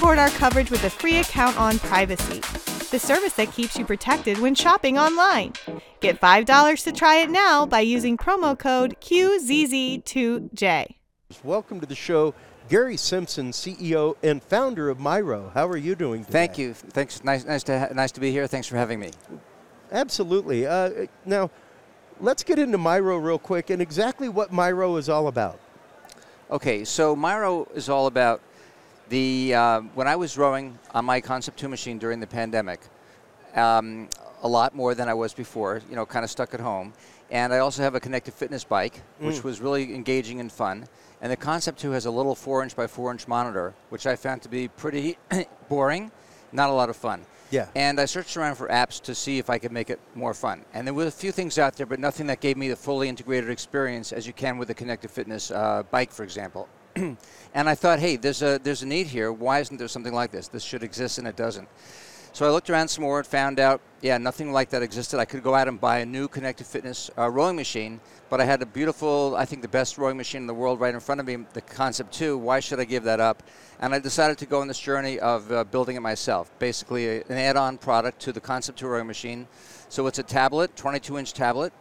support our coverage with a free account on Privacy, the service that keeps you protected when shopping online. Get $5 to try it now by using promo code QZZ2J. Welcome to the show, Gary Simpson, CEO and founder of MyRow. How are you doing today? Thank you. Thanks. Nice to be here. Thanks for having me. Absolutely. Now, let's get into MyRow real quick and exactly what MyRow is all about. Okay, so MyRow is all about when I was rowing on my Concept2 machine during the pandemic, a lot more than I was before, you know, kind of stuck at home. And I also have a connected fitness bike, which was really engaging and fun. And the Concept2 has a little 4-inch by 4-inch monitor, which I found to be pretty boring, not a lot of fun. Yeah. And I searched around for apps to see if I could make it more fun. And there were a few things out there, but nothing that gave me the fully integrated experience as you can with a connected fitness bike, for example. And I thought, hey, there's a need here. Why isn't there something like this? This should exist, and it doesn't. So I looked around some more and found out, yeah, nothing like that existed. I could go out and buy a new connected fitness rowing machine, but I had a beautiful, I think the best rowing machine in the world right in front of me, the Concept2. Why should I give that up? And I decided to go on this journey of building it myself, basically an add-on product to the Concept2 rowing machine. So it's a tablet, 22-inch tablet,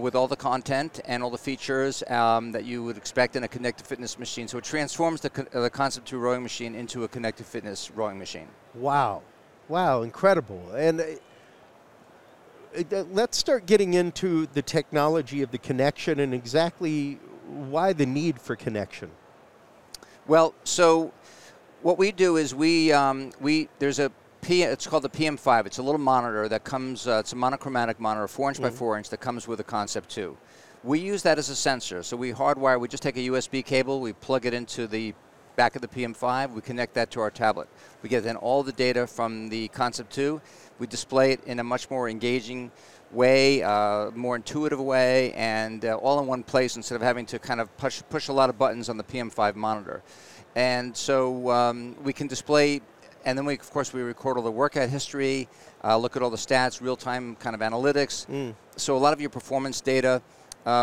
with all the content and all the features that you would expect in a connected fitness machine. So it transforms the Concept2 rowing machine into a connected fitness rowing machine. Wow. Wow, incredible. And let's start getting into the technology of the connection and exactly why the need for connection. Well, so what we do is it's called the PM5. It's a little monitor that comes, it's a monochromatic monitor, 4-inch by 4-inch that comes with a Concept2. We use that as a sensor. So we hardwire, we just take a USB cable, we plug it into the back of the PM5, we connect that to our tablet. We get then all the data from the Concept2. We display it in a much more engaging way, more intuitive way, and all in one place instead of having to kind of push a lot of buttons on the PM5 monitor. And so we can display, and then we record all the workout history, look at all the stats, real-time kind of analytics. So a lot of your performance data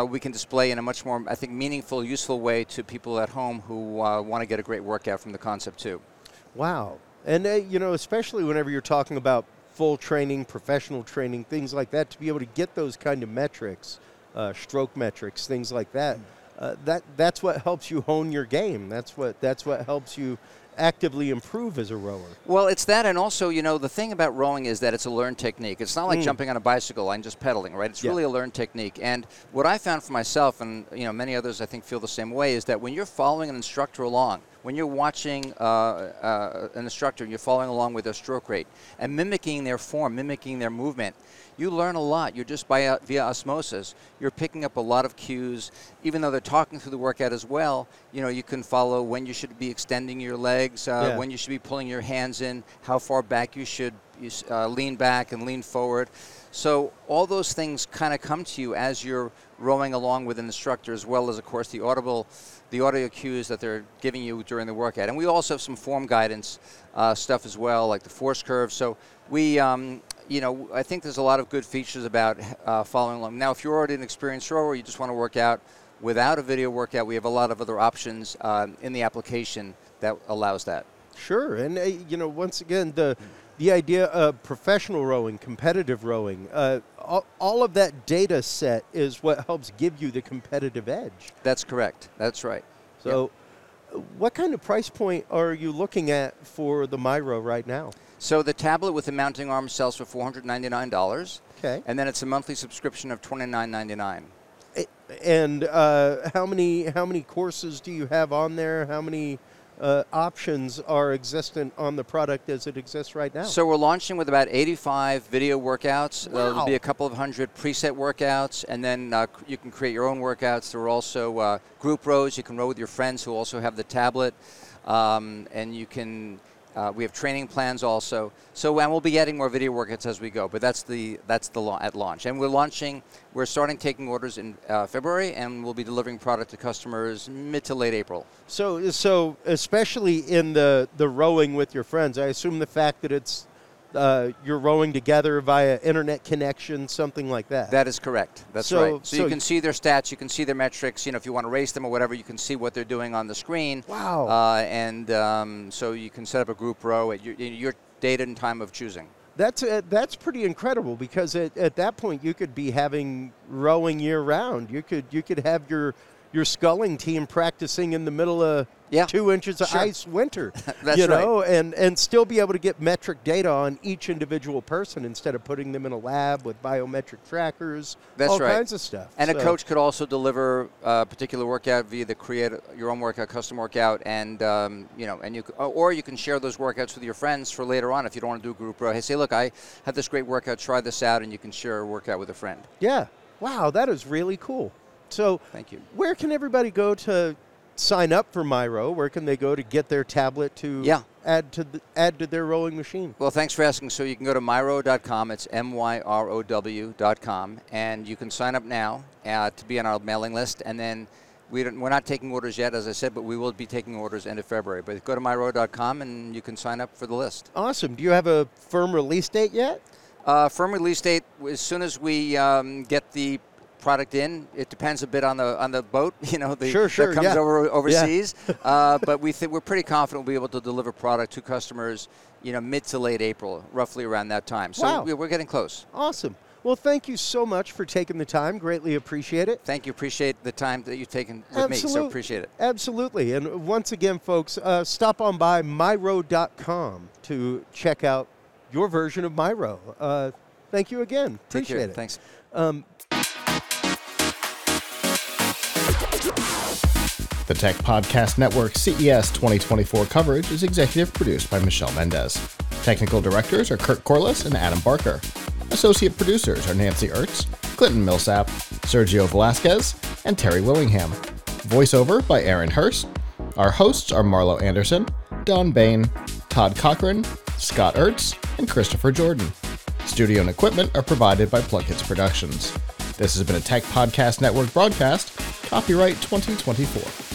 we can display in a much more, I think, meaningful, useful way to people at home who want to get a great workout from the Concept2. Wow. And, you know, especially whenever you're talking about full training, professional training, things like that, to be able to get those kind of metrics, stroke metrics, things like that, that's what helps you hone your game. That's what helps you actively improve as a rower. Well, it's that, and also, you know, the thing about rowing is that it's a learned technique. It's not like jumping on a bicycle and just pedaling, right? It's really a learned technique. And what I found for myself, and, you know, many others I think feel the same way, is that when you're following an instructor along, when you're watching an instructor and you're following along with their stroke rate and mimicking their form, mimicking their movement, you learn a lot. You're just via osmosis. You're picking up a lot of cues. Even though they're talking through the workout as well, you know, you can follow when you should be extending your legs, when you should be pulling your hands in, how far back you should lean back and lean forward. So all those things kind of come to you as you're rowing along with an instructor, as well as, of course, the audio cues that they're giving you during the workout. And we also have some form guidance stuff as well, like the force curve. So we, you know, I think there's a lot of good features about following along. Now, if you're already an experienced rower, you just want to work out without a video workout, we have a lot of other options in the application that allows that. Sure. And, you know, once again, the idea of professional rowing, competitive rowing, all of that data set is what helps give you the competitive edge. That's correct. That's right. So what kind of price point are you looking at for the MyRow right now? So the tablet with the mounting arm sells for $499. Okay. And then it's a monthly subscription of $29.99. And how many courses do you have on there? How many options are existent on the product as it exists right now? So we're launching with about 85 video workouts. Wow. There'll be a couple of hundred preset workouts, and then you can create your own workouts. There are also group rows. You can row with your friends who also have the tablet, and you can. We have training plans also. So, and we'll be adding more video workouts as we go. But that's the launch, and we're launching. We're starting taking orders in February, and we'll be delivering product to customers mid to late April. So especially in the rowing with your friends, I assume the fact that it's you're rowing together via internet connection, something like that. That is correct. That's right. So you can see their stats, you can see their metrics. You know, if you want to race them or whatever, you can see what they're doing on the screen. Wow. So you can set up a group row at your date and time of choosing. That's pretty incredible, because at that point you could be having rowing year round. You could have your sculling team practicing in the middle of 2 inches of ice winter, That's right. and still be able to get metric data on each individual person instead of putting them in a lab with biometric trackers, all kinds of stuff. And a coach could also deliver a particular workout via the create your own workout, custom workout, and or you can share those workouts with your friends for later on if you don't want to do group row. Hey, say, look, I had this great workout. Try this out, and you can share a workout with a friend. Yeah, wow, that is really cool. So thank you. Where can everybody go to sign up for MyRow? Where can they go to get their tablet to add to their rowing machine? Well, thanks for asking. So you can go to myrow.com. It's myrow.com. And you can sign up now to be on our mailing list. And then we're not taking orders yet, as I said, but we will be taking orders end of February. But go to myrow.com, and you can sign up for the list. Awesome. Do you have a firm release date yet? Firm release date, as soon as we get the product in. It depends a bit on the boat, that comes overseas. Yeah. But we're pretty confident we'll be able to deliver product to customers, mid to late April, roughly around that time. So we're getting close. Awesome. Well, thank you so much for taking the time. Greatly appreciate it. Thank you. Appreciate the time that you've taken with me. So appreciate it. Absolutely. And once again, folks, stop on by myrow.com to check out your version of MyRow. Thank you again. Appreciate it. Thanks. The Tech Podcast Network CES 2024 coverage is executive produced by Michelle Mendez. Technical directors are Kirk Corliss and Adam Barker. Associate producers are Nancy Ertz, Clinton Millsap, Sergio Velasquez, and Terry Willingham. Voiceover by Aaron Hurst. Our hosts are Marlo Anderson, Don Bain, Todd Cochran, Scott Ertz, and Christopher Jordan. Studio and equipment are provided by Plunkett's Productions. This has been a Tech Podcast Network broadcast, copyright 2024.